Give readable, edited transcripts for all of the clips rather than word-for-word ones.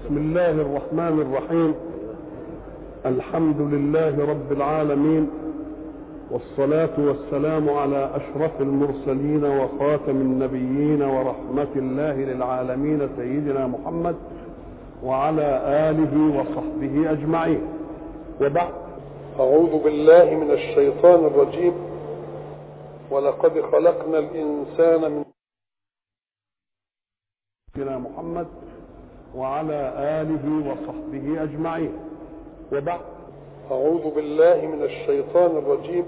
بسم الله الرحمن الرحيم. الحمد لله رب العالمين، والصلاة والسلام على أشرف المرسلين وخاتم النبيين ورحمة الله للعالمين سيدنا محمد وعلى آله وصحبه أجمعين، وبعد. أعوذ بالله من الشيطان الرجيم. ولقد خلقنا الإنسان من سيدنا محمد وعلى آله وصحبه أجمعين، وبعد. أعوذ بالله من الشيطان الرجيم.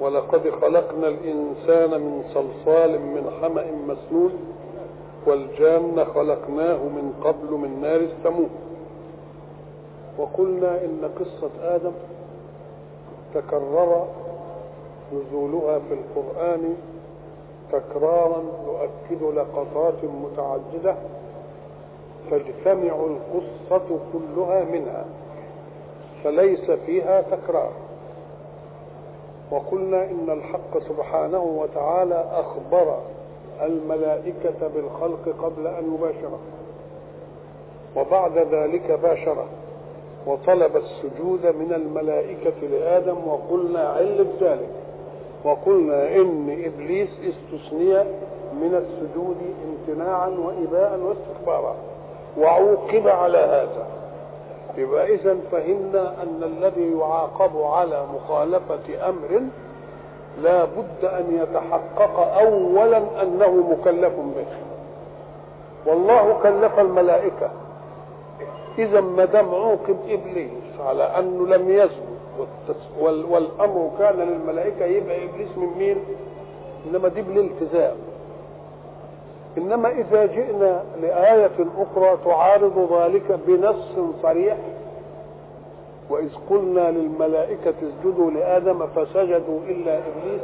ولقد خلقنا الإنسان من صلصال من حمأ مسنون، والجان خلقناه من قبل من نار السموم. وقلنا إن قصة آدم تكرر نزولها في القرآن تكرارا يؤكد لقطات متعددة تجتمع القصة كلها منها، فليس فيها تكرار. وقلنا إن الحق سبحانه وتعالى أخبر الملائكة بالخلق قبل أن يباشره، وبعد ذلك باشره وطلب السجود من الملائكة لآدم، وقلنا علة ذلك. وقلنا إن إبليس استثني من السجود امتناعا وإباء واستكبارا، وعوقب على هذا. يبقى إذن فهمنا أن الذي يعاقب على مخالفة أمر لا بد أن يتحقق أولا أنه مكلف به، والله كلف الملائكة. إذا ما دام عوقب إبليس على أنه لم يزن والأمر كان للملائكة، يبقى إبليس من مين؟ إنما دي بالالتزام. إنما إذا جئنا لآية أخرى تعارض ذلك بنص صريح، وإذ قلنا للملائكة اسجدوا لآدم فسجدوا إلا إبليس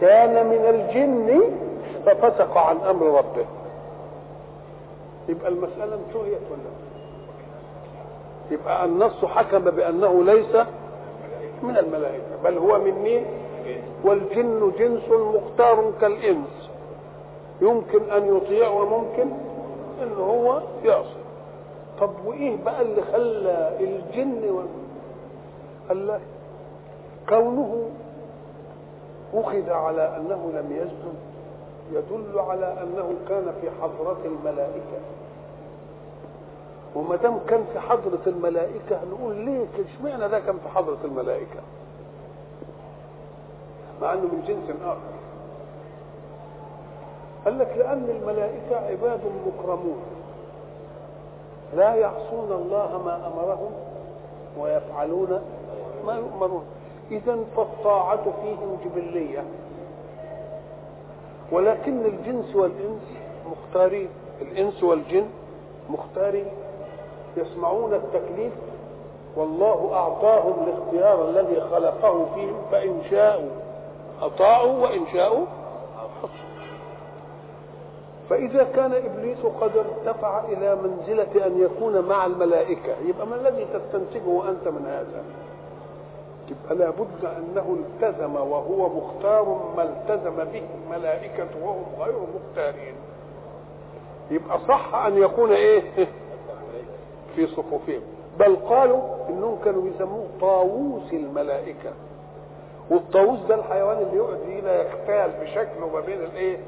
كان من الجن ففسق عن أمر ربه. يبقى المسألة انتهيت ولا؟ يبقى النص حكم بأنه ليس من الملائكة، بل هو من مين؟ والجن جنس مختار كالإنس، يمكن أن يطيع وممكن أن هو يعصي. طب وإيه بقى اللي خلى الجن قال كونه أخذ على أنه لم يسجد يدل على أنه كان في حضرة الملائكة، وما دام كان في حضرة الملائكة هنقول ليه اشمعنى ده كان في حضرة الملائكة مع أنه من جنس آخر؟ قال لك لأن الملائكة عباد مكرمون لا يعصون الله ما أمرهم ويفعلون ما يؤمرون. إذن فالطاعة فيهم جبلية، ولكن الجنس والإنس مختارين، الإنس والجن مختارين يسمعون التكليف، والله أعطاهم الاختيار الذي خلقه فيهم، فإن شاءوا أطاعوا وإن شاءوا عصوا. فإذا كان إبليس قد ارتفع إلى منزلة أن يكون مع الملائكة، يبقى ما الذي تستنتجه أنت من هذا؟ يبقى لابد أنه التزم وهو مختار ما التزم به الملائكة وهم غير مختارين، يبقى صح أن يكون إيه في صفوفهم. بل قالوا إنهم كانوا يسموه طاووس الملائكة، والطاووس ده الحيوان اللي يقعد هنا يختال بشكله ما بين الإيه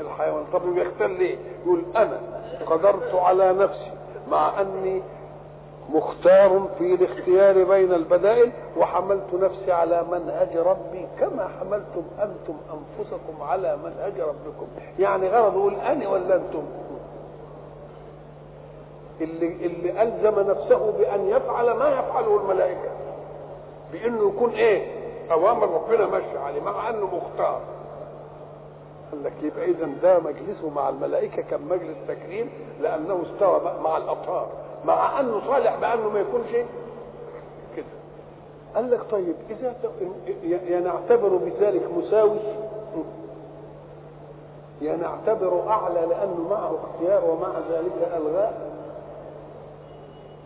الحيوان. طب بيختل ليه؟ يقول أنا قدرت على نفسي مع أني مختار في الاختيار بين البدائل، وحملت نفسي على منهج ربي كما حملتم أنتم أنفسكم على منهج ربكم. يعني غرض يقول أنا ولا أنتم؟ اللي ألزم نفسه بأن يفعل ما يفعله الملائكة، بأنه يكون إيه أوامر ربنا ماشي عليه مع أنه مختار. قال لك يبقى إذن ده مجلسه مع الملائكة كان مجلس تكريم، لأنه استوى مع الأطهار مع أنه صالح بأنه ما يكونش كده. قال لك طيب إذا ينعتبر بذلك مساوي، ينعتبر أعلى لأنه معه اختيار ومع ذلك ألغاء،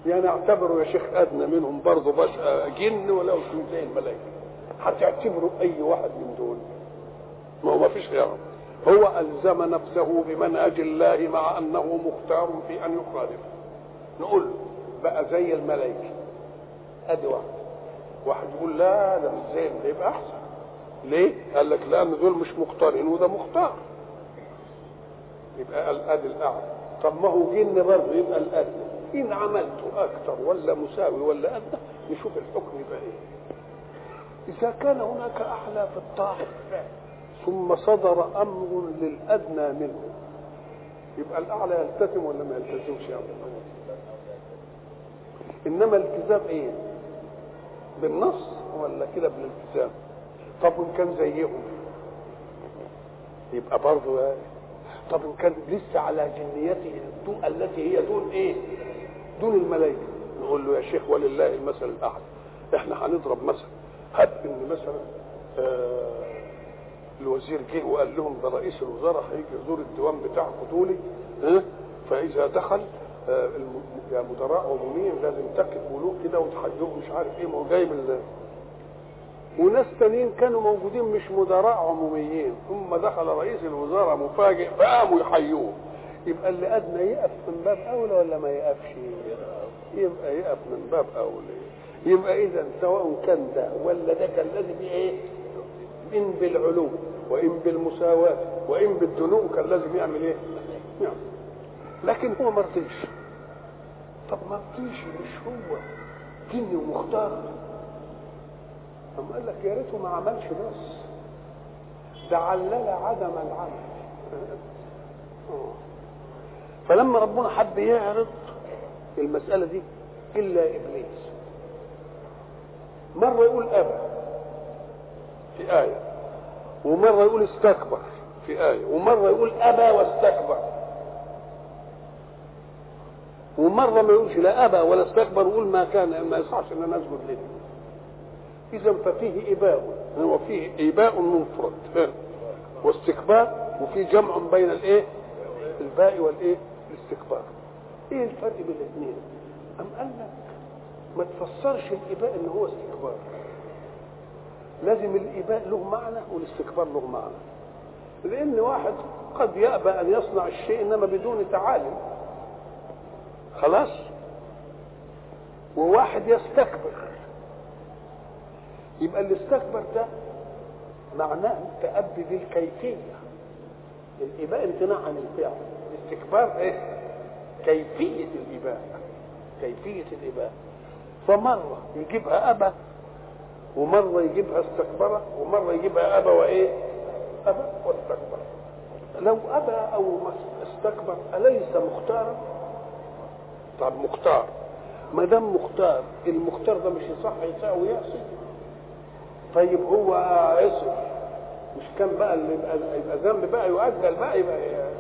ينعتبر يا شيخ أدنى منهم برضه بشأ جن ولو كنت زي الملائكة، هتعتبروا أي واحد من دول؟ ما هو ما فيش غيره. هو ألزم نفسه بمنهج الله مع أنه مختار في أن يخالف. نقول بقى زي الملائكة أدي واحد يقول لا ده مش زي ما يبقى أحسن ليه؟ قال لك لأن دول مش مختارين وده مختار يبقى الأدي الأعلى. طب ما هو جن برضه يبقى الأدي، إن عملته أكثر ولا مساوي ولا أدنى نشوف الحكم بقى إيه. إذا كان هناك أعلى في الطاعة ثم صدر أمر للأدنى منه يبقى الأعلى يلتزم ولا ما يلتزمش؟ إنما الالتزام إيه؟ بالنص ولا كده بالالتزام؟ طب وإن كان زيهم يبقى برضه إيه؟ طب وإن كان لسه على جنيته التي هي دون إيه؟ دون الملائكة. نقول له يا شيخ ولله المثل الأعلى، إحنا هنضرب مثل. هات إن مثلا الوزير جه وقال لهم ده رئيس الوزراء هيجي يزور الديوان بتاعكم دولي، فإذا دخل يا مدراء عموميين لازم تكتبوا له كده وتحدوه مش عارف ايه، ما هو جاي من الله. وناس تانيين كانوا موجودين مش مدراء عموميين، ثم دخل رئيس الوزراء مفاجئ فقاموا يحيوه. يبقى اللي أدنى يقف من باب أولى ولا ما يقفش؟ يبقى يقف من باب أولى. يبقى إذا سواء كان ده ولا ده كان لازم إيه؟ إن بالعلو وإن بالمساواة وإن بالدنو كان لازم يعمل إيه؟ يعني لكن هو مرضيش. طب مرضيش مش هو جني ومختار؟ أما قال لك يا ريته ما عملش، بس ده علل عدم العمل. فلما ربنا حب يعرض المسألة دي إلا إبليس مرة يقول أبى في آية، ومرة يقول استكبر في آية، ومرة يقول أبى واستكبر، ومرة ما يقولش لا أبى ولا استكبر، ويقول ما كان ما يصحش إن أنا أسجد لله. إذا ففيه إباء، هو فيه إباء منفرد واستكبار، وفي جمع بين الإيه؟ الباء والإيه؟ الاستكبار. إيه الفرق بين الاثنين؟ أم قالنا ما تفسرش الإباء إن هو استكبار، لازم الإباء له معنى والاستكبار له معنى، لأن واحد قد يأبى أن يصنع الشيء إنما بدون تعالي خلاص، وواحد يستكبر. يبقى الاستكبر ده معناه التأبي بالكيفية، الإباء امتناع عن الفعل، الاستكبار إيه؟ كيفية الإباء، كيفية الإباء. فمرة يجيبها أبا، ومرة يجيبها استكبرة، ومرة يجيبها أبا وإيه؟ أبا واستكبر. لو أبا أو استكبر أليس مختارا؟ طب مختار، ما دام مختار المختار ده مش يصح يساوي يعصي. طيب هو عصي مش كان بقى اللي يبقى ذنب بقى يؤجل بقى يبقى يعني.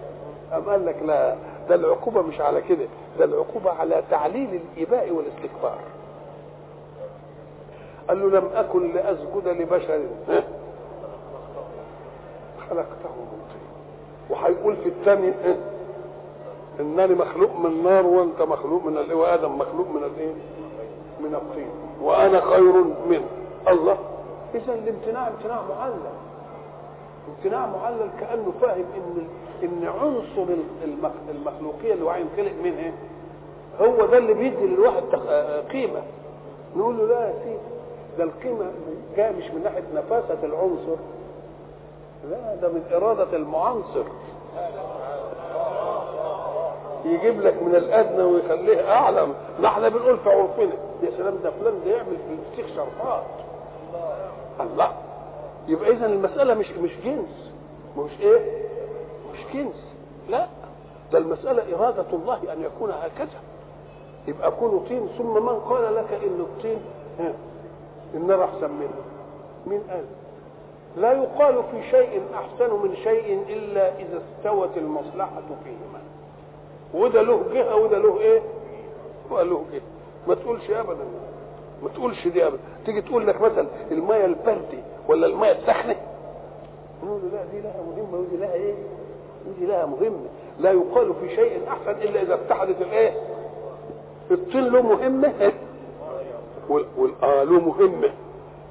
أم قال لك لا، ده العقوبة مش على كده، ده العقوبة على تعليل الإباء والاستكبار. قال له لم أكن لأسجد لبشر خلقته من طين، وهيقول في الثاني إنني مخلوق من نار وأنت مخلوق من الإيه، وآدم مخلوق من الإيه؟ من الطين، وأنا خير منه. الله، إذا الامتناع امتناع معلل، امتناع معلل، كأنه فاهم إن عنصر المخلوقية اللي هو هينخلق منه هو ده اللي بيدي للواحد قيمة. نقول له لا يا سيدي، ده القيمة جاية مش من ناحية نفاسة العنصر، لا ده من إرادة المعنصر، يجيب لك من الأدنى ويخليه أعلى. ما احنا بنقول في عرفنا يا سلام ده فلان ده يعمل في الفسيخ شرفات الله. يبقى إذن المسألة مش جنس، مش إيه، مش جنس، لا ده المسألة إرادة الله أن يكون هكذا. يبقى كونه طين، ثم من قال لك إن الطين النار أحسن منه؟ مين قال؟ لا يقال في شيء أحسن من شيء إلا إذا استوت المصلحة فيهما، وده له جهة وده له إيه؟ له جهة. ما تقولش أبدا، ما تقولش دي أبدا. تيجي تقول لك مثلا الماء البردي ولا الماء السخنة، نقول لا دي لها مهمة ودي لها إيه؟ ودي لها مهمة. لا يقال في شيء أحسن إلا إذا اتحدت الإيه؟ الطين له مهمة والآلو مهمة.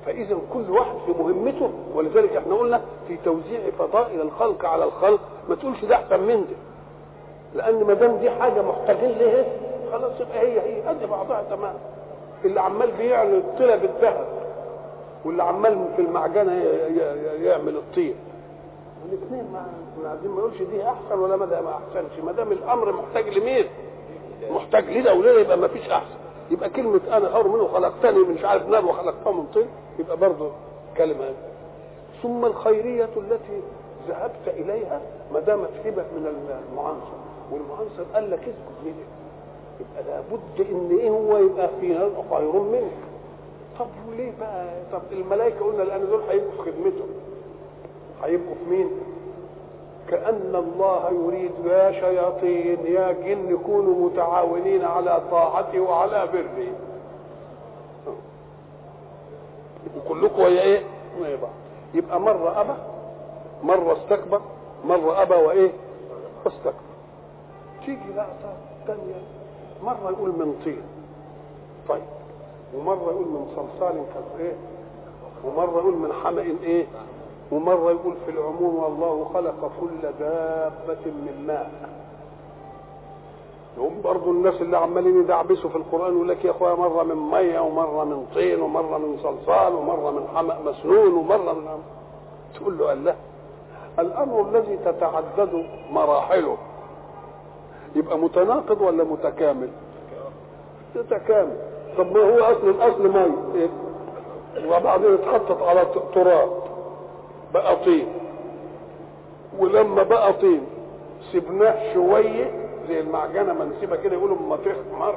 فإذا كل واحد في مهمته. ولذلك احنا قلنا في توزيع فضائل الخلق على الخلق ما تقولش ده احسن من ده، لأن ما دام دي حاجة محتاجين لها خلاص يبقى هي أدي بعضها تمام. اللي عمال بيعمل الطيلة بالذهب واللي عمال في المعجنة يعمل الطين، الاثنين ما يقولش دي أحسن ولا ماذا ما أحسنش، ما دام الأمر محتاج لمين، محتاج لده ولده يبقى ما فيش أحسن. يبقى كلمة أنا خير منه خلقتني من مش عارف نار وخلقتها من طين يبقى برضه كلمة. ثم الخيرية التي ذهبت إليها ما دامت سيبك من المعنصر، والمعنصر قال لك اسكت منه، يبقى لابد إن إيه هو يبقى فينا خير منه. طب وليه بقى؟ طب الملائكة قلنا لأن دول هيبقوا في خدمته، هيبقوا في مين؟ كأن الله يريد يا شياطين يا جن كونوا متعاونين على طاعتي وعلى بري، وكلكم يا ايه يبقى مرة أبى مرة استكبر، مرة أبى وايه استكبر. تيجي لقطة تانية مرة يقول من طين طيب، ومرة يقول من صلصال كالإيه، ومرة يقول من حمأ ايه، ومرة يقول في العموم والله خلق كل دابة من ماء. هم برضو الناس اللي عمالين يدعبسوا في القرآن يقول لك يا اخويا مرة من مية ومرة من طين ومرة من صلصال ومرة من حمأ مسنون ومرة من عم. تقول له قال له الأمر الذي تتعدد مراحله يبقى متناقض ولا متكامل؟ متكامل. طب ما هو أصل الأصل مية وبعدين يتخطط على تراب بقى طين، ولما بقى طين سبناه شويه زي المعجنه ما نسيبها كده يقولوا ما تخمر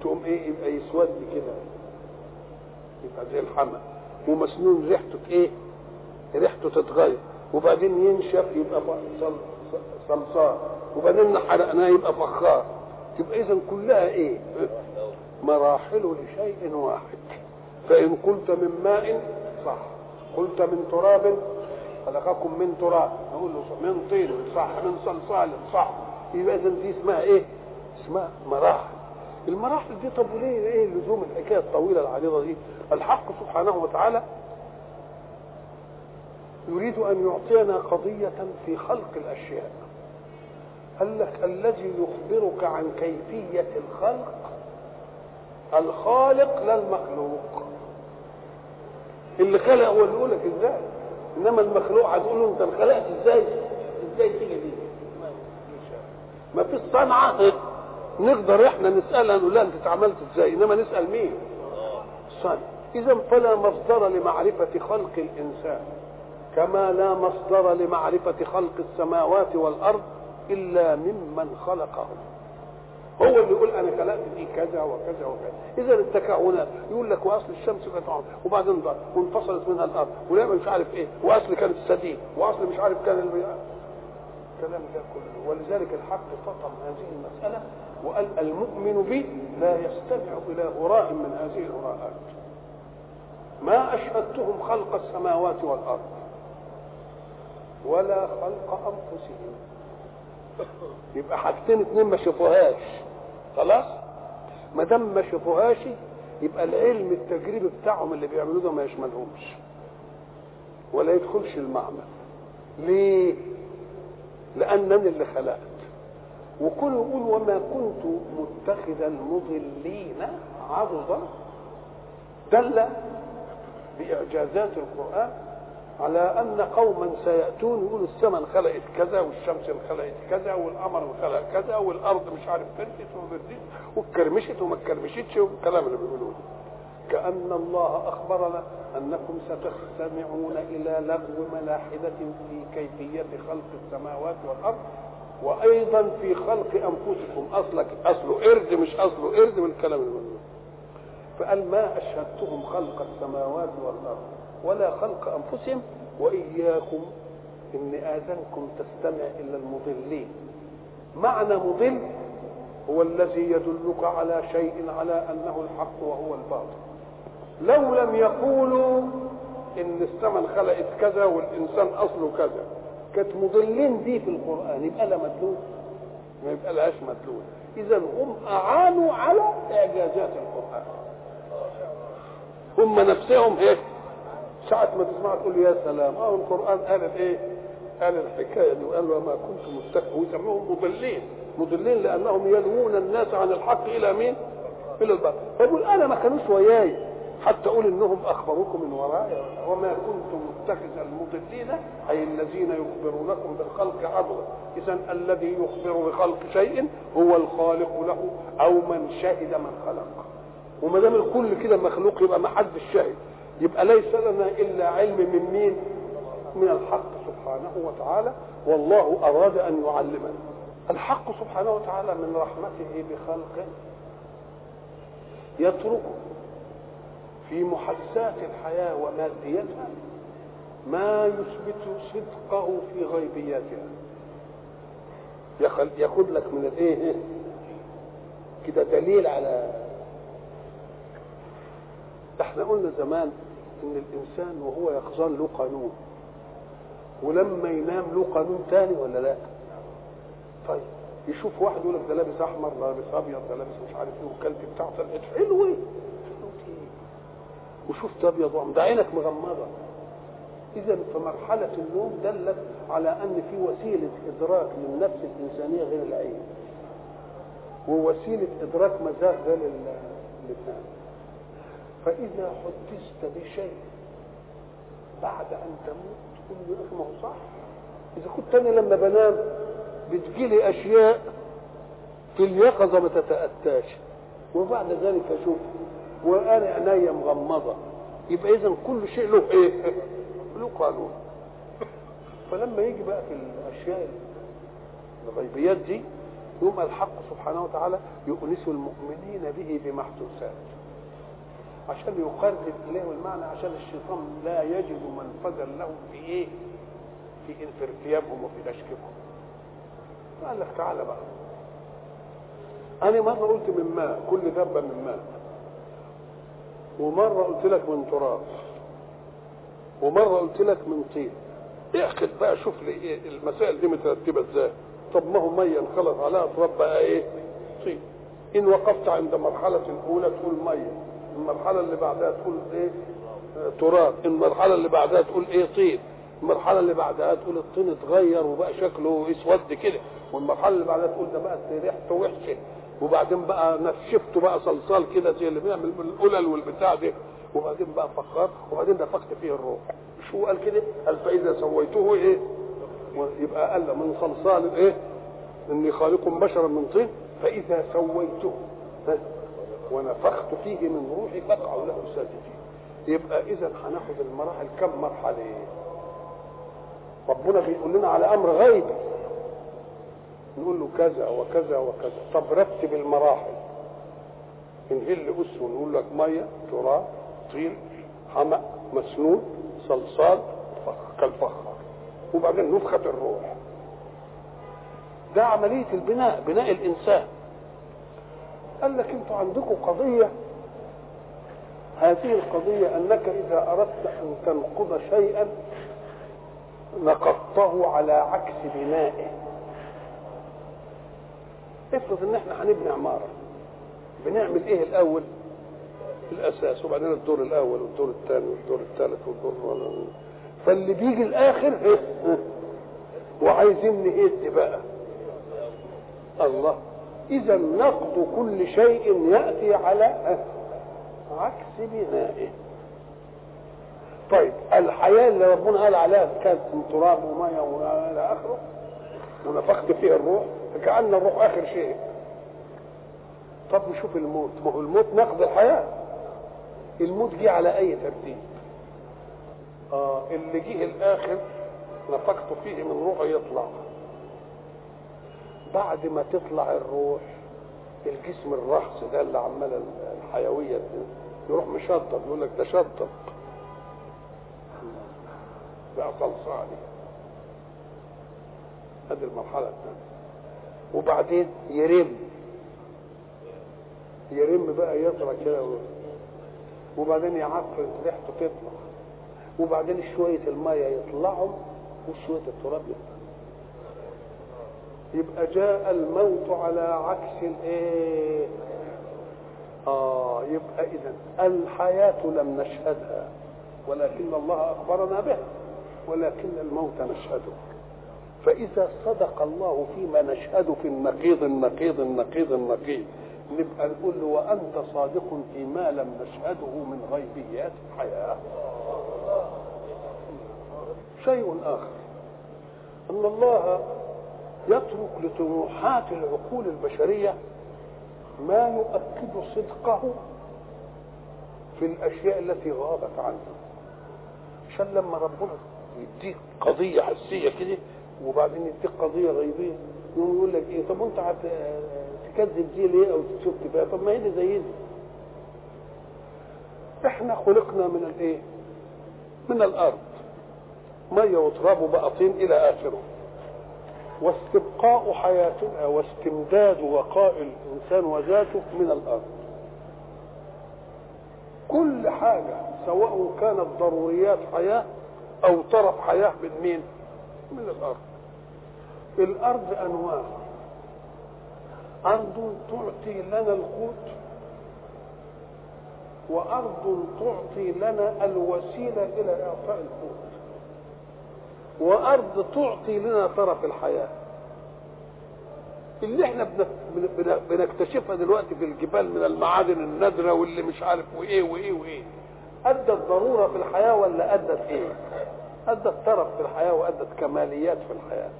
تقوم ايه يبقى يسود كده يبقى زي الحمى، ومسنون ريحته ايه ريحته تتغير، وبعدين ينشف يبقى صلصال، وبعدين حرقناه يبقى فخار. تبقى اذا كلها ايه مراحل لشيء واحد. فان كنت من ماء صح، قلت من تراب خلقكم من تراب، اقول له من طين صح، من صلصال صح، يبقى اذا دي اسمها ايه اسمها مراحل. المراحل دي طب وليه ايه لزوم الحكايه الطويله العريضه دي؟ الحق سبحانه وتعالى يريد ان يعطينا قضيه في خلق الاشياء. قال لك الذي يخبرك عن كيفيه الخلق الخالق لا المخلوق. اللي خلق هو اللي يقولك ازاي، انما المخلوق هتقول له انت خلقت ازاي تيجي دي ما فيش صنعه نقدر احنا نسالها نقول لها انت اتعملت ازاي، انما نسال مين صنع. اذا فلا مصدر لمعرفه خلق الانسان كما لا مصدر لمعرفه خلق السماوات والارض الا ممن خلقهم، هو اللي يقول انا خلقت دي كذا وكذا وكذا. اذا التكونات يقول لك واصل الشمس قطعه وبعدين ضرب وانفصلت منها الارض ولما مش عارف ايه، واصل كانت السديد، واصل مش عارف كان الكلام ده كله. ولذلك الحق فطن هذه المساله وقال المؤمن به لا يستمع الى هراء من هذه الهراءات. ما اشهدتهم خلق السماوات والارض ولا خلق انفسهم، يبقى حاجتين اتنين ما شافوهاش خلاص، ما دام ما شافوهاش يبقى العلم التجريبي بتاعهم اللي بيعملوه ده ما يشملهمش ولا يدخلش المعمل. ليه؟ لأن أنا اللي خلقت. وكل يقول وما كنت متخذ المضلين عضدا، دل بإعجازات القرآن على أن قوما سيأتون يقولوا السماء انخلقت كذا والشمس انخلقت كذا والقمر انخلق كذا والأرض مش عارف فردت ومردت واتكرمشت وما اتكرمشتش والكلام اللي بيقولوه. كأن الله أخبرنا أنكم ستستمعون إلى لغو ملاحدة في كيفية خلق السماوات والأرض وأيضا في خلق أنفسكم، أصلك أصله قرد مش أصله قرد والكلام اللي بيقولوه. فقال ما أشهدتهم خلق السماوات والأرض ولا خلق أنفسهم وإياكم إن آذنكم تستمع إلى المضلين. معنى مضل هو الذي يدلك على شيء على أنه الحق وهو الباطل. لو لم يقولوا إن السماء خلقت كذا والإنسان أصله كذا كانت مضلين دي في القرآن يبقى لا مدلول، ما يبقى لهاش مدلول. إذن هم أعانوا على إعجازات القرآن. هم نفسهم ايه ساعة ما تسمع تقول يا سلام القرآن قال الايه قال الحكاية دي وقال له ما كنت مستكبر ويسموهم مضلين لانهم يلوون الناس عن الحق الى مين الى الباطل. فيقول انا ما كانوش وياي حتى اقول انهم اخبروكم من ورايا وما كنت متخذ المضلين اي الذين يخبرونكم بالخلق عضوا. اذا الذي يخبر بخلق شيء هو الخالق له او من شهد من خلق. وما دام الكل كده مخلوق يبقى ما حدش شاهد يبقى ليس لنا الا علم من مين؟ من الحق سبحانه وتعالى. والله اراد ان يعلمنا الحق سبحانه وتعالى من رحمته بخلقه يتركه في محسات الحياة وماديتها ما يثبت صدقه في غيبياتها. ياخد لك من الايه كده دليل على احنا قلنا زمان ان الانسان وهو يخزن له قانون ولما ينام له قانون تاني ولا لا؟ طيب يشوف واحد يقول لك ده لابس احمر ده لابس ابيض ده لابس مش عارف ايه والكلب بتاعته طلعت حلوه وشوف ده ابيض وعم ده عينك مغمضه. اذا فمرحله النوم دلت على ان في وسيله ادراك للنفس الانسانيه غير العين ووسيله ادراك مزاج غير اللسان. فاذا حدثت بشيء بعد ان تموت كل يا اخي ما هو صح. اذا كنت انا لما بنام بتجيلي اشياء في اليقظه ما تتاتاش وبعد ذلك اشوف وانا عيني مغمضه يبقى اذا كل شيء له ايه؟ له قانون. فلما يجي بقى في الاشياء الغيبيات دي يوم الحق سبحانه وتعالى يؤنس المؤمنين به بمحسوسات عشان يقرب اليه المعنى عشان الشيطان لا يجد منفذا لهم في ايه؟ في ارتيابهم وفي تشكيكهم. قال لك تعالى بقى انا مره قلت من ماء كل ذبه من ماء ومره قلت لك من تراب ومره قلت لك من طين. اخد بقى شوف لي ايه المسائل دي مترتبه ازاي. طب ما هو ميه انخلط عليها تراب بقى ايه؟ طين. ان وقفت عند المرحله الاولى تقول ميه المرحله اللي بعدها تقول ايه؟ تراب. المرحله اللي بعدها تقول ايه؟ طين. المرحله اللي بعدها تقول الطين اتغير وبقى شكله اسود كده. والمرحله اللي بعدها تقول ده بقى ريحته وحشه وبعدين بقى نشفته بقى صلصال كده زي اللي بيعمل القلل والبتاع ده وبعدين بقى فخار وبعدين نفخت فيه الروح. شو قال كده؟ قال فاذا سويته ايه؟ يبقى قال من صلصال ايه؟ اني خالق بشرا من طين فاذا سويته ونفخت فيه من روحي فاقعوا له ساجدين. يبقى اذا هناخد المراحل كم مرحله ايه؟ ربنا بيقول لنا على امر غيبي نقول له كذا وكذا وكذا. طب رتب المراحل نهل اسره نقول لك ميه تراب طين حمأ مسنون صلصال كالفخار وبعدين نفخه الروح. ده عمليه البناء بناء الانسان. قال لك انتوا عندكم قضيه هذه القضيه انك اذا اردت ان تنقض شيئا نقضته على عكس بنائه. افرض ان احنا هنبني عماره بنعمل ايه الاول؟ الاساس وبعدين الدور الاول والدور الثاني والدور الثالث والدور فاللي بيجي الاخر ايه وعايزين نهد بقى الله. اذا نقض كل شيء ياتي على عكس بنائه. طيب الحياه اللي ربنا قال عليها كانت من تراب وميه والى اخره ونفخت فيها الروح فكأن الروح اخر شيء. طب نشوف الموت. ما هو الموت نقض الحياه. الموت جه على اي ترتيب؟ اللي جه الاخر نفخت فيه من روحه يطلع. بعد ما تطلع الروح الجسم الرخص ده اللي عماله الحيويه يروح مشطب يقول لك ده شطب بقى صلصالي. هذه المرحله الثانيه. وبعدين يرم بقى يطرى كده وبعدين يعفر ريحته تطلع وبعدين شويه الميه يطلعوا وشويه التراب يطلع. يبقى جاء الموت على عكس الايه؟ يبقى إذن الحياة لم نشهدها ولكن الله أخبرنا بها، ولكن الموت نشهده. فإذا صدق الله فيما نشهد في النقيض النقيض النقيض النقيض، نبقى نقول له وأنت صادق فيما لم نشهده من غيبيات الحياة. شيء آخر أن الله يترك لطموحات العقول البشرية ما يؤكد صدقه في الأشياء التي غابت عنه، عشان لما ربنا يديك قضية حسية كده وبعدين يديك قضية غيبية يقول لك ايه، طب انت هتكذب دي ليه او تشك بها، طب ما هي دي زي دي. احنا خلقنا من الايه، من الارض، ميه وتراب وبقطين الى اخره، واستبقاء حياتنا واستمداد وقاء الانسان وذاته من الارض. كل حاجه سواء كانت ضروريات حياه او طرف حياه من مين؟ من الارض. الارض انواع، ارض تعطي لنا القوت، وارض تعطي لنا الوسيله الى اعطاء القوت، وارض تعطي لنا طرف الحياه اللي احنا بنكتشفها دلوقتي في الجبال من المعادن النادره واللي مش عارف وايه وايه وايه. ادت ضروره في الحياه ولا ادت ايه؟ ادت طرف في الحياه وادت كماليات في الحياه.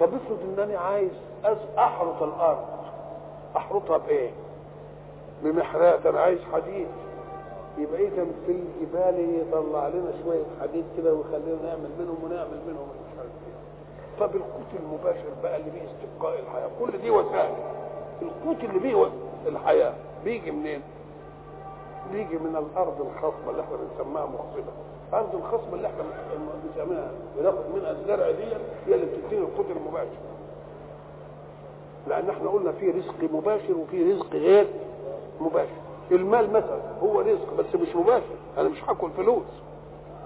طب افرض انني عايز احرط الارض، احرطها بايه؟ بمحرات، انا عايز حديد، يبقى اذا في الجبال يطلع لنا شويه حديد كده ويخلينا نعمل منهم ونعمل منهم مش عارف ايه. طب القوت المباشر بقى اللي بيه استبقاء الحياه، كل دي وسائل، القوت اللي بيه الحياه بيجي منين؟ بيجي من الارض الخصبه اللي احنا بنسميها مخصبه. الارض الخصبه اللي احنا بنسميها بناخد منها الزرع دي هي اللي بتدينا القوت المباشر، لان احنا قلنا في رزق مباشر وفي رزق غير مباشر. المال مثلا هو رزق بس مش مباشر، انا مش هاكل فلوس،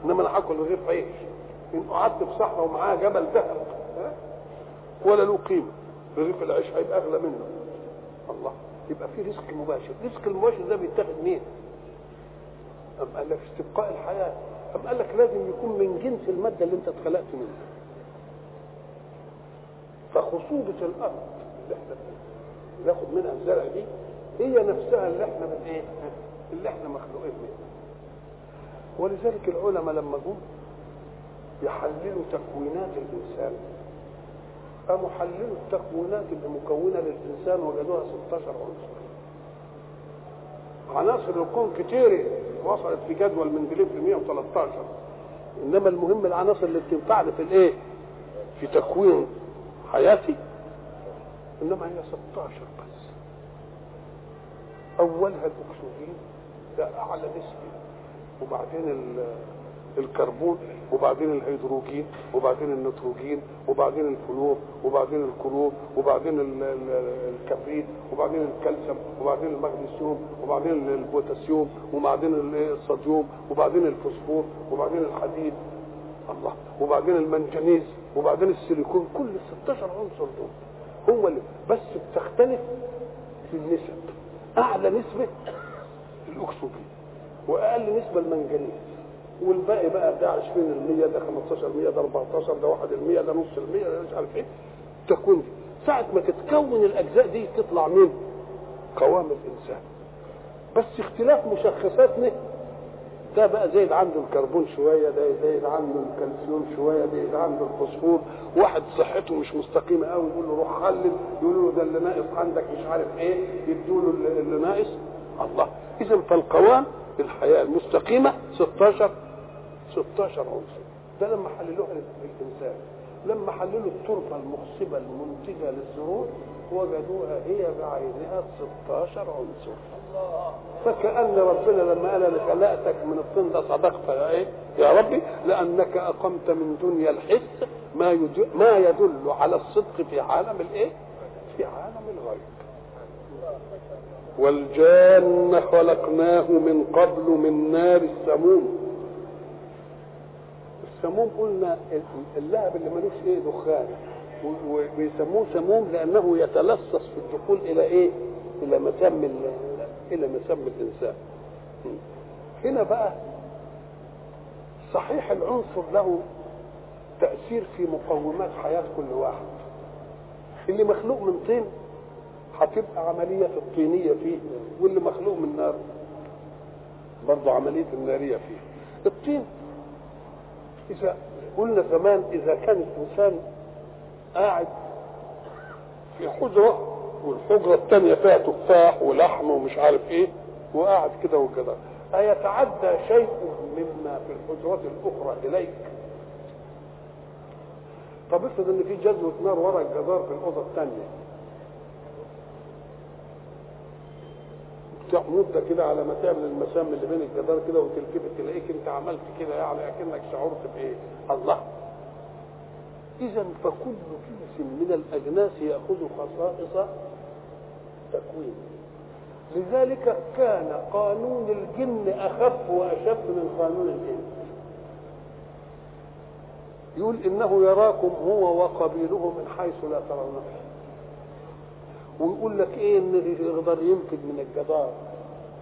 انما انا هاكل رغيف عيش. ان قعدت في صحراء ومعاه جبل ذهب ولا له قيمه، رغيف العيش هيبقى اغلى منه. الله، يبقى في رزق مباشر. الرزق المباشر ده بيتاخد مين؟ أم قال لك استبقاء الحياه، أم قال لك لازم يكون من جنس الماده اللي انت اتخلقت منها. فخصوبه الارض اللي احنا بناخد منها الزرع دي هي نفسها اللي احنا من ايه؟ اللي احنا مخلوقين منها. ولذلك العلماء لما جم يحللوا تكوينات الانسان قاموا حللوا التكوينات اللي مكونه للانسان وجدوها 16 عنصر. عناصر الكون كتيره وصلت في جدول مندليف ل 113، انما المهم العناصر اللي بتنفعنا في الايه؟ في تكوين حياتي، انما هي 16 بس. اولها الاكسجين، ده اعلى نسبه، وبعدين الكربون، وبعدين الهيدروجين، وبعدين النيتروجين، وبعدين الفلور، وبعدين الكلور، وبعدين الكبريت، وبعدين الكالسيوم، وبعدين المغنيسيوم، وبعدين البوتاسيوم، وبعدين الصوديوم، وبعدين الفوسفور، وبعدين الحديد، الله، وبعدين المنجنيز، وبعدين السيليكون. كل 16 عنصر دول هو اللي بس بتختلف في النسب. اعلى نسبه الاكسجين واقل نسبه المنجنيز، والباقي بقى ده 20%، ده 15%، ده 14%، ده 1%، ده نص المية، ده مش عارف ايه. التكوين دي ساعه ما تتكون الاجزاء دي تطلع من قوام الانسان، بس اختلاف مشخصاتنا. ده بقى زايد عنده الكربون شويه، ده زايد عنده الكالسيوم شويه، ده زايد عنده الفوسفور. واحد صحته مش مستقيمه قوي يقول له روح خلل، يقولوا له ده اللي ناقص عندك مش عارف ايه، يدوا له اللي ناقص. الله، اذا فالقوام الحياه المستقيمه 16 عنصر. ده لما حللوها للانسان، لما حللوا التربه المخصبه المنتجه للزهور وجدوها هي بعينها 16 عنصر. فكأن ربنا لما قال انا خلقتك من الطين ده صدقت يا ربي، لانك اقمت من دنيا الحس ما يدل على الصدق في عالم الايه؟ في عالم الغيب. والجان خلقناه من قبل من نار السموم. السموم قلنا اللهب اللي ملوش ايه دخان، ويسموه سموم لانه يتلصص في الدخول الى ايه؟ إلى مسمى الإنسان. هنا بقى صحيح العنصر له تأثير في مقومات حياة كل واحد. اللي مخلوق من طين هتبقى عملية الطينية فيه، واللي مخلوق من نار برضه عملية النارية فيه. الطين إذا قلنا زمان إذا كان الإنسان قاعد في حجرة والحجرة التانية فيها تفاح ولحم ومش عارف إيه وقاعد كده وكده، أيتعدى شيء مما في الحجرات الأخرى إليك؟ طب افرض إن في جذوة نار ورا الجدار في الأوضة التانية، مدة كده على ما تعمل المسام اللي بين الجدار كده وتلتفت تلاقيك انت عملت كده، يعني اكنك شعرت بايه؟ الله. اذا فكل كيس من الاجناس ياخذ خصائص تكوين. لذلك كان قانون الجن اخف واشد من قانون الانس. يقول انه يراكم هو وقبيله من حيث لا ترونه، ويقول لك ايه ان يقدر ينفذ من الجدار،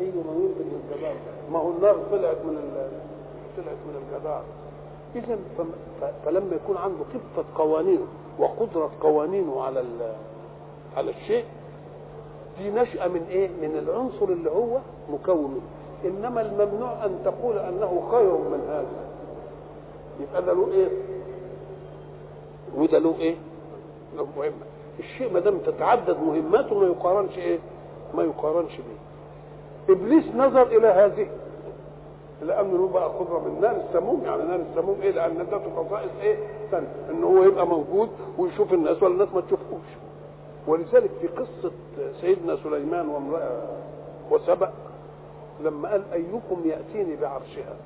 ايه ما ينفذ من الجدار، ما هو النار طلعت من الجدار. اذا فلما يكون عنده خفة قوانينه وقدرة قوانينه على الشيء دي نشأة من ايه؟ من العنصر اللي هو مكونه. انما الممنوع ان تقول انه خير من هذا، يبقى ده له ايه وده له ايه؟ له مهمة. الشيء ما دام تتعدد مهماته ما يقارنش بيه. ابليس نظر الى هذه لانه بقى خضره من نار السموم، يعني نار السموم ايه؟ لان ذاته خصائص ايه؟ ثانيه، ان هو يبقى موجود ويشوف الناس والناس ما تشوفوش. ولذلك في قصه سيدنا سليمان وامراه وسبأ لما قال ايكم ياتيني بعرشها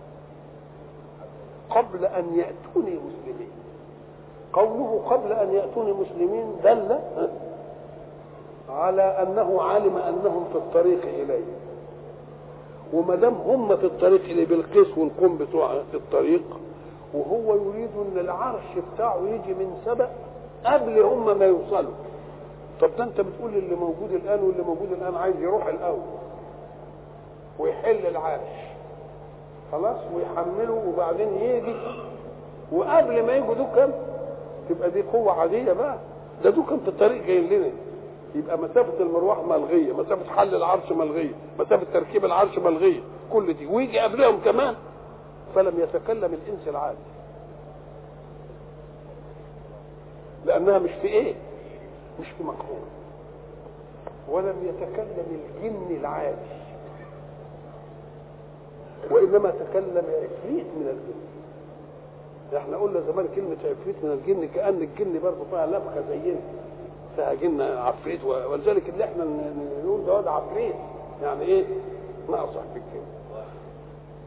قبل ان ياتوني مسلمين، قوله قبل أن يأتوني مسلمين دل على أنه علم أنهم في الطريق إليه، وما دام هم في الطريق إليه بالقيس والقوم بتوع الطريق، وهو يريد أن العرش بتاعه يجي من سبأ قبل هم ما يوصلوا. طب ده أنت بتقول اللي موجود الآن عايز يروح الأول ويحل العرش خلاص ويحمله وبعدين يجي، وقبل ما يجوا دول كام؟ تبقى دي قوة عادية بقى، ده كان في الطريق جاي لنا. يبقى مسافة المروح ملغية، مسافة حل العرش ملغية، مسافة تركيب العرش ملغية، كل دي ويجي قبلهم كمان. فلم يتكلم الإنس العادي لأنها مش في إيه؟ مش في مقهور. ولم يتكلم الجن العادي، وإنما تكلم عفريت من الجن. احنا قلنا زمان كلمة عفريت من الجن كأن الجن برضه فيها لبخة زينا، فيها جن عفريت، ولذلك اللي احنا نقول ده عفريت يعني ايه؟ ناقصك بالجن.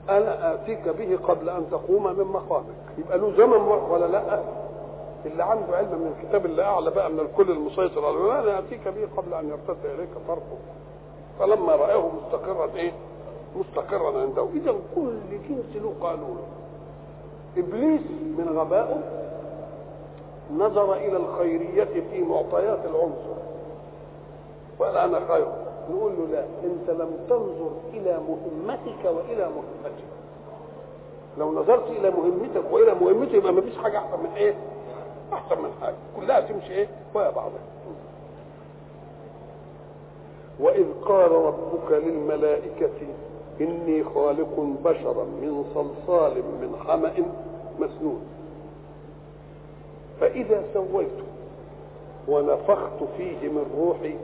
انا اتيك به قبل ان تقوم من مقامك، يبقى له زمن ولا لا؟ اللي عنده علم من الكتاب اللي اعلى بقى من الكل المسيطر قال انا اتيك به قبل ان يرتد اليك طرفك، فلما رآه مستقرا ايه؟ مستقرا عنده. اذا كل جنس له قانونه. إبليس من غبائه نظر إلى الخيرية في معطيات العنصر وقال أنا خير. نقول له لا، أنت لم تنظر إلى مهمتك وإلى مهمتك. لو نظرت إلى مهمتك وإلى مهمتك يبقى مفيش حاجة أحسن من إيه؟ أحسن من حاجة، كلها تمشي إيه؟ ويا بعضها. وإذ قال ربك للملائكة إني خالق بشرا من صلصال من حمأ مسنون، فإذا سويته ونفخت فيه من روحي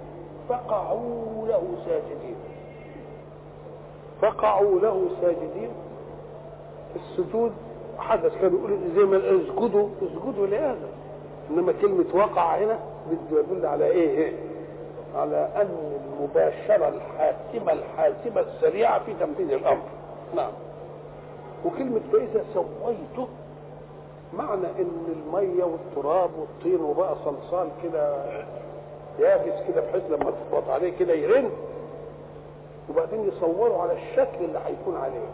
فقعوا له ساجدين. السجود حدث، كانوا يقولوا زي ما اسجدوا لآدم، إنما كلمة وقع هنا بتدل على إيه؟ على أن المباشرة الحاسمة السريعة في تنفيذ الأمر. نعم. وكلمة فإذا سويته معنى أن المية والتراب والطين وبقى صلصال كده يابس كده، بحيث لما تضغط عليه كده يرن، وبعدين يصوروا على الشكل اللي هيكون عليه.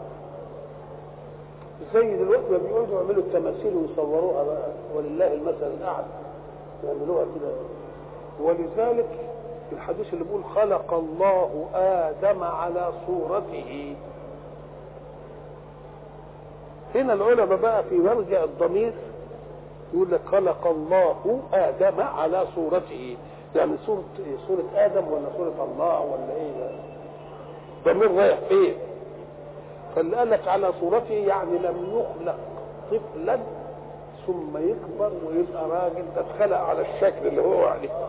زي دلوقتي ما بيقعدوا يعملوا التماثيل ويصوروها بقى، ولله المثل الأعلى، يعملوها كده. ولذلك الحديث اللي بيقول خلق الله آدم على صورته. هنا العلماء بقى في مرجع الضمير يقول لك خلق الله آدم على صورته، يعني صورة آدم ولا صورة الله ولا إيه؟ ضمير رايح فين؟ فاللي قال لك على صورته يعني لم يخلق طفلا ثم يكبر ويبقى راجل، ده اتخلق على الشكل اللي هو عليه.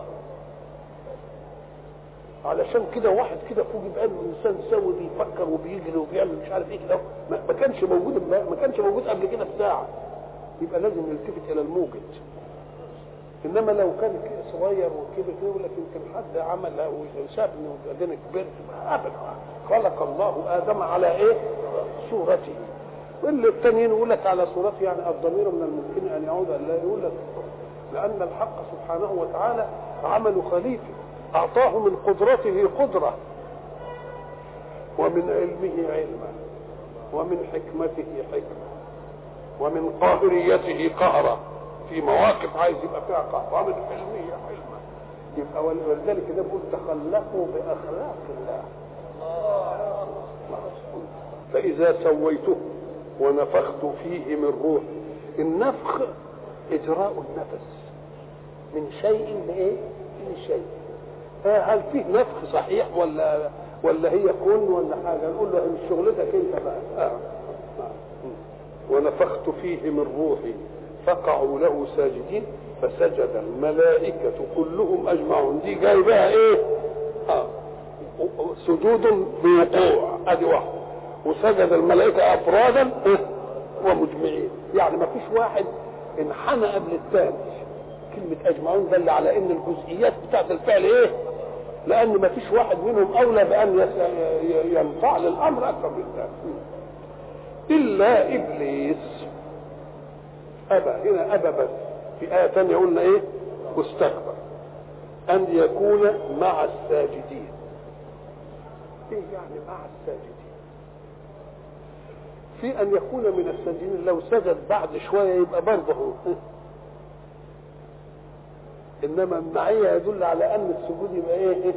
علشان كده واحد كده فوق بقى انسان سوي بيفكر وبيجري وبيعمل مش عارف ايه كده، ما كانش موجود قبل كده بساعه، يبقى لازم يلتفت الى الموجد. انما لو كان صغير وكبر كده يقول لك يمكن حد عمل وسابني وبعدين كبرت، ابدا. خلق الله ادم على ايه؟ صورته. والتانيين يقول لك على صورته، يعني الضمير من الممكن ان يعود ان لا يقول لك، لان الحق سبحانه وتعالى عمل خليفه، أعطاه من قدرته قدرة ومن علمه علما ومن حكمته حكمة ومن قهريته قهرة، في مواقف عايز يبقى فيها قهر، ومن حلمه حلمة. يبقى ولذلك ده بيقول تخلقوا بأخلاق الله، فإذا سويته ونفخت فيه من روح. النفخ إجراء النفس من شيء لإيه؟ من شيء. هل فيه نفخ صحيح ولا هي كن ولا حاجه؟ نقول له مش شغلتك انت بقى. ونفخت فيه من روحي فقعوا له ساجدين فسجد الملائكه كلهم اجمعون. دي جاي بقى ايه؟ سجود بوقوع، ادي واحد، وسجد الملائكه افرادا ومجمعين، يعني ما فيش واحد انحنى قبل الثاني. كلمه اجمعون دل على ان الجزئيات بتاعت الفعل ايه، لان ما فيش واحد منهم اولى بان ينفع للامر اكثر من الثاني الا ابليس ابى. هنا ابى بس، في ايه ثانيه قلنا ايه؟ واستكبر ان يكون مع الساجدين. ايه يعني مع الساجدين؟ في ان يكون من الساجدين، لو سجد بعد شويه يبقى برضه هو، انما المعيه يدل على ان السجود يبقى ايه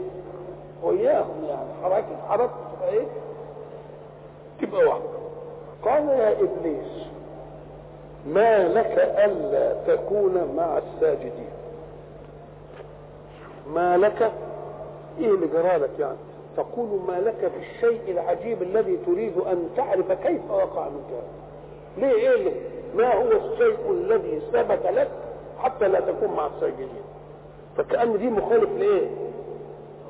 وياهم، يعني حركه تبقى ايه، تبقى واحده. قال يا ابليس ما لك الا تكون مع الساجدين. ما لك ايه اللي جرالك؟ يعني تقول ما لك في الشيء العجيب الذي تريد ان تعرف كيف وقع منك. ليه؟ ايه ما هو الشيء الذي ثبت لك حتى لا تكون مع الساجدين؟ فكأن دي مخالف لايه؟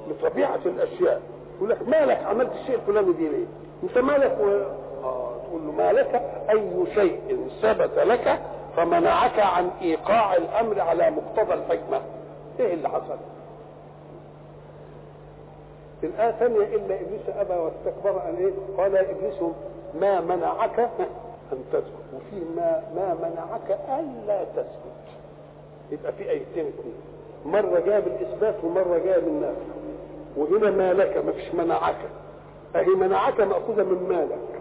لطبيعه الاشياء. يقول لك مالك عملت الشيء الفلاني دي ليه؟ انت مالك تقول له ما لك اي شيء ثبت لك فمنعك عن ايقاع الامر على مقتضى الحكمه. ايه اللي حصل؟ الايه الثانيه الا ابليس ابى واستكبر ان ايه؟ قال يا ابليس ما منعك ان تسجد، وفيه ما منعك الا تسجد. يبقى في ايتين اثنين، مره جايه بالاثبات ومره جايه بالنفي. وهنا ما لك ما فيش منعك، اهي منعك ماخوذه من مالك.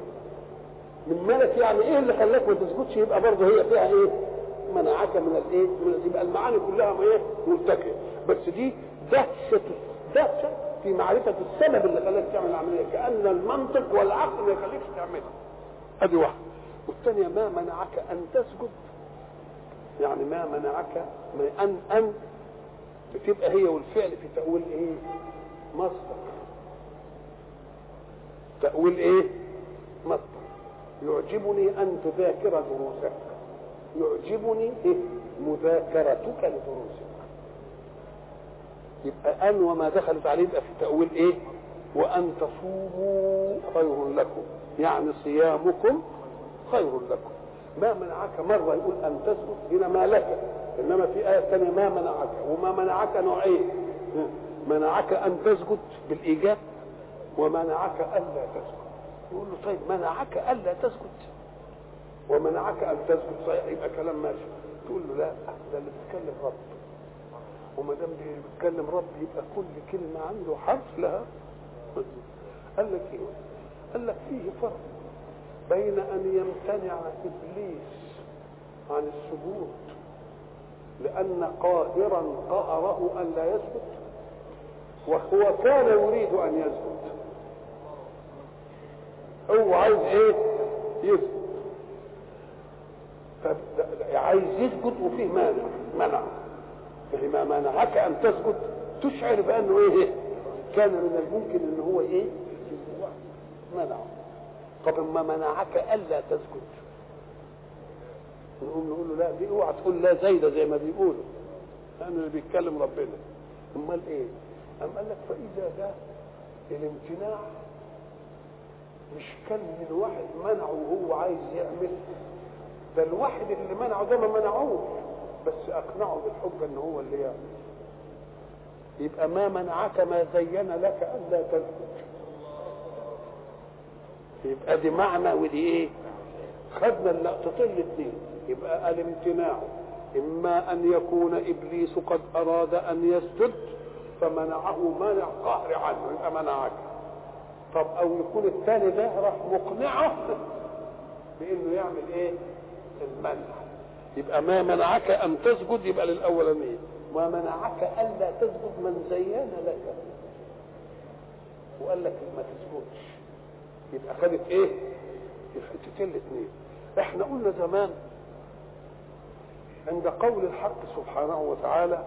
من مالك يعني ايه اللي خلاك ما تسجدش؟ يبقى برضه هي فيها ايه؟ منعك من الايه؟ يبقى المعاني كلها ايه؟ ملتقيه، بس دي دهشه في معرفه السبب اللي خلاك تعمل العمليه، كان المنطق والعقل ما يخليكش تعملها. ادي واحده. والثانيه ما منعك ان تسجد، يعني ما منعك ان بتبقى هي والفعل في تأويل ايه؟ مصدر. تأويل ايه؟ مصدر. يعجبني ان تذاكر دروسك، يعجبني إيه؟ مذاكرتك لدروسك. يبقى ان وما دخلت عليه يبقى في تأويل ايه؟ وان تصوموا خير لكم، يعني صيامكم خير لكم. ما منعك مرة يقول أن تسجد، هنا ما لك. إنما في آية ثانية ما منعك، وما منعك نوعين، منعك أن تسجد بالإيجاب ومنعك ألا تسجد. يقول له طيب منعك ألا تسجد ومنعك أن تسجد صحيح، يبقى كلام ماشي. تقول له لا، ده اللي بيتكلم رب، وما دام بيتكلم رب يبقى كل كلمة عنده حرف لها. قال لك إيه؟ قال لك فيه فرق بين أن يمتنع إبليس عن السجود لأن قاهرا قهره أن لا يسجد، وهو كان يريد ان يسجد. هو عايز ايه؟ يسجد. عايز يسجد وفيه مانع، فلما منعك ان تسجد تشعر بانه ايه؟ كان من الممكن ان هو ايه؟ منعه. طب ما منعك الا تسجد نقول له لا، دي اوعى تقول لا زايده زي ما بيقولوا، لانه بيتكلم ربنا. امال ايه؟ ام قال لك فاذا ده الامتناع مش كان من واحد منعه وهو عايز يعمل، ده الواحد اللي منعه ده ما منعوه بس اقنعه بالحجه ان هو اللي يعمل. يبقى ما منعك ما زين لك الا تسجد، يبقى دي معنى ودي ايه؟ خدنا اللقطتين الاثنين. يبقى الامتناع اما ان يكون ابليس قد اراد ان يسجد فمنعه مانع قهري عنه، يبقى منعك. طب او يكون الثاني ده راح مقنعه بانه يعمل ايه؟ المنع. يبقى ما منعك ان تسجد يبقى للاولانين، ما منعك الا تسجد من زين لك وقال لك ما تسجدش، يبقى خدت ايه؟ الحتتين الاثنين. احنا قلنا زمان عند قول الحق سبحانه وتعالى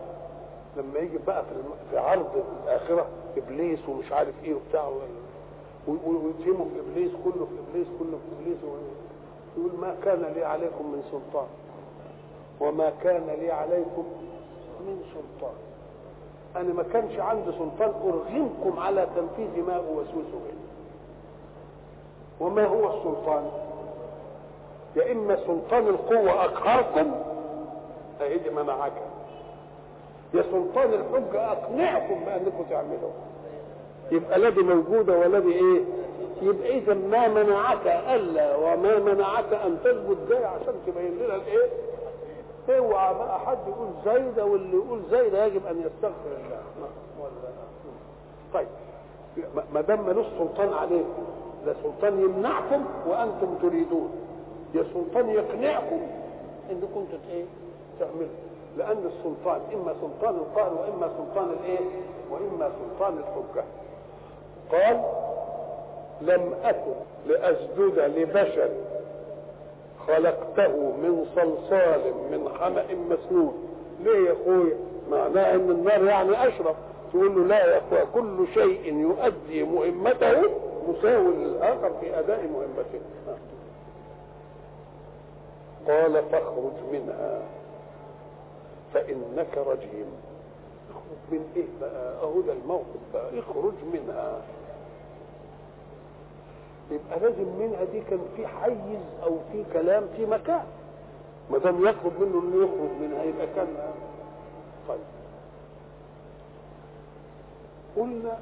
لما يجي بقى في عرض الاخره ابليس ومش عارف ايه وبتاع ويتهموا في ابليس كله في ابليس ويقول ما كان لي عليكم من سلطان وما كان لي عليكم من سلطان، انا ما كانش عندي سلطان ارغمكم على تنفيذ ما اوسوسه به. وما هو السلطان؟ يا اما سلطان القوه اقهركم اهدي منعك، يا سلطان الحجه اقنعكم بانكم تعملوا، يبقى لا دي موجوده ولا دي ايه. يبقى اذا ما منعك الا وما منعك ان تسجد ده عشان تبين لنا الايه. اوعى بقى حد يقول زايده، واللي يقول زايده يجب ان يستغفر الله. طيب ما دام ملوش سلطان عليكم، لا سلطان يمنعكم وانتم تريدون، يا سلطان يقنعكم انكم ايه تعملوا، لان السلطان اما سلطان القهر واما سلطان الايه واما سلطان الحجه. قال لم اكن لاسجد لبشر خلقته من صلصال من حمأ مسنون. ليه يا اخويا؟ معناه ان النار يعني اشرف. تقول له لا يا اخويا، كل شيء يؤدي مهمته مساوي للآخر في أداء مهمته. قال فاخرج منها فإنك رجيم. من إيه بقى؟ أهو ده الموقف بقى، اخرج منها. يبقى لازم منها دي كان في حيز أو في كلام في مكان، ما دام يطلب منه إنه يخرج منها يبقى كان. طيب قلنا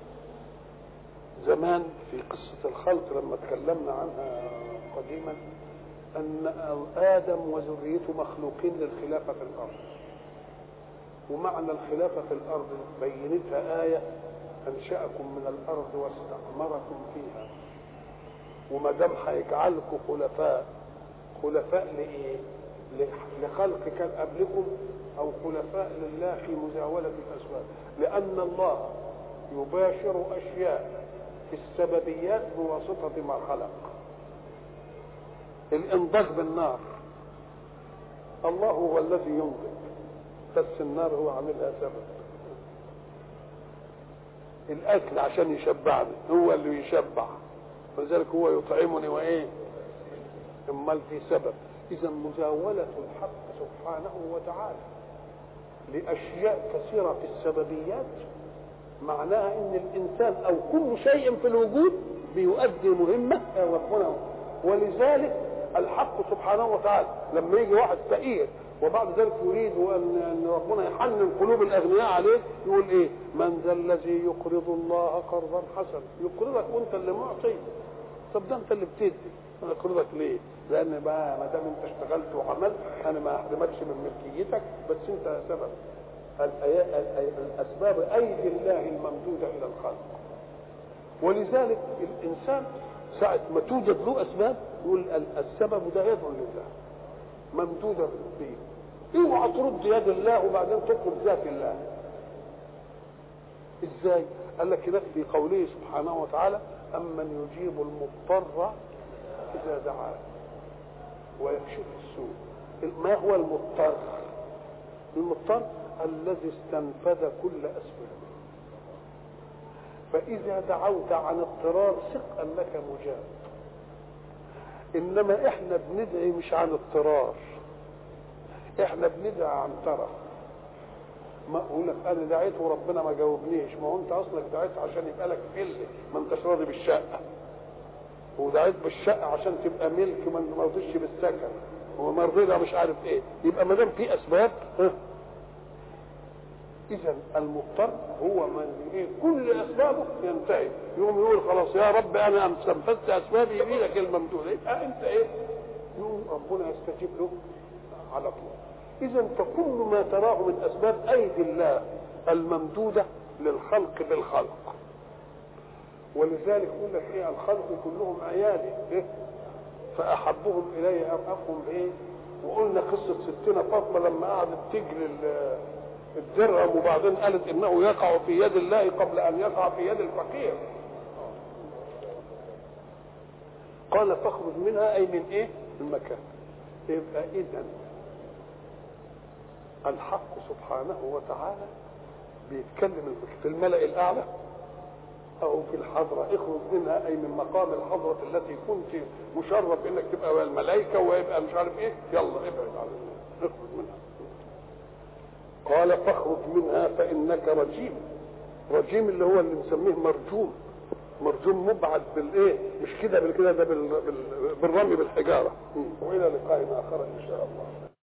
زمان في قصة الخلق لما تكلمنا عنها قديما أن آدم وذريته مخلوقين للخلافة في الأرض، ومعنى الخلافة في الأرض بينتها آية أنشأكم من الأرض واستعمركم فيها. وما دام هيجعلكم خلفاء لإيه؟ لخلق كان قبلكم أو خلفاء لله في مزاولة الأسباب، لأن الله يباشر أشياء في السببيات بواسطة ما خلق. الانضاج بالنار الله هو الذي ينضج، بس النار هو عاملها سبب. الاكل عشان يشبعني هو اللي يشبع، فلذلك هو يطعمني وايه، امال في سبب. اذا مزاولة الحق سبحانه وتعالى لاشياء كثيرة في السببيات معناها ان الانسان او كل شيء في الوجود بيؤدي مهمه ربنا. ولذلك الحق سبحانه وتعالى لما يجي واحد فقير وبعد ذلك يريد ان ربنا يحنن قلوب الاغنياء عليه يقول ايه؟ من ذا الذي يقرض الله قرضا حسنا. يقرضك وانت اللي معطي، طب ده انت اللي بتدي، انا اقرضك ليه؟ لان بقى ما دام انت اشتغلت وعملت انا ما احرمكش من ملكيتك، بس انت سبب. الأسباب أيدي الله الممدودة إلى الخلق. ولذلك الإنسان ساعة ما توجد له أسباب يقول السبب ده يد لله ممدودة فيه، اوعى ترد يد الله وبعدين تطلب ذات الله. إزاي؟ قال لك هناك في قوله سبحانه وتعالى أمن يجيب المضطر إذا دعاه ويكشف السوء. ما هو المضطر؟ المضطر الذي استنفذ كل أسبابه، فإذا دعوت عن اضطرار ثق أنك مجاب. إنما إحنا بندعي مش عن اضطرار، إحنا بندعي عن طرف. ما اقول لك انا دعيت وربنا ما جاوبنيش، ما هو انت اصلك دعيت عشان يبقى لك ملك ما انتش راضي بالشقه، ودعيت بالشقه عشان تبقى ملك ما مرضيش بالسكن وما رضيتها مش عارف ايه. يبقى ما دام في اسباب، اذا المضطر هو من ايه كل اسبابه ينتهي يقوم يقول خلاص يا رب انا استنفذت اسبابي يجي لك الممدوح، يبقى انت ايه يقوم ربنا يستجيب له على طول. إذا فكل ما تراه من أسباب أيدي الله الممدودة للخلق بالخلق. ولذلك يقول لك إيه الخلق كلهم عيالي إيه؟ فأحبهم إلي أرأفهم إيه؟ وقلنا قصة ستنا فاطمة لما قعدت تجري الدرهم وبعدين قالت إنه يقع في يد الله قبل أن يقع في يد الفقير. قال فاخرج منها أي من إيه؟ المكان. يبقى إذا الحق سبحانه وتعالى بيتكلم في الملأ الأعلى أو في الحضرة، اخرج منها أي من مقام الحضرة التي كنت مشرف إنك تبقى الملائكة ويبقى مش عارف إيه، يلا ابعد عنها اخرج منها. قال فاخرج منها فإنك رجيم. رجيم اللي هو اللي نسميه مرجوم، مرجوم مبعد بالإيه مش كده بالكده، ده بالرمي بالحجارة. وإلى لقاء آخر إن شاء الله.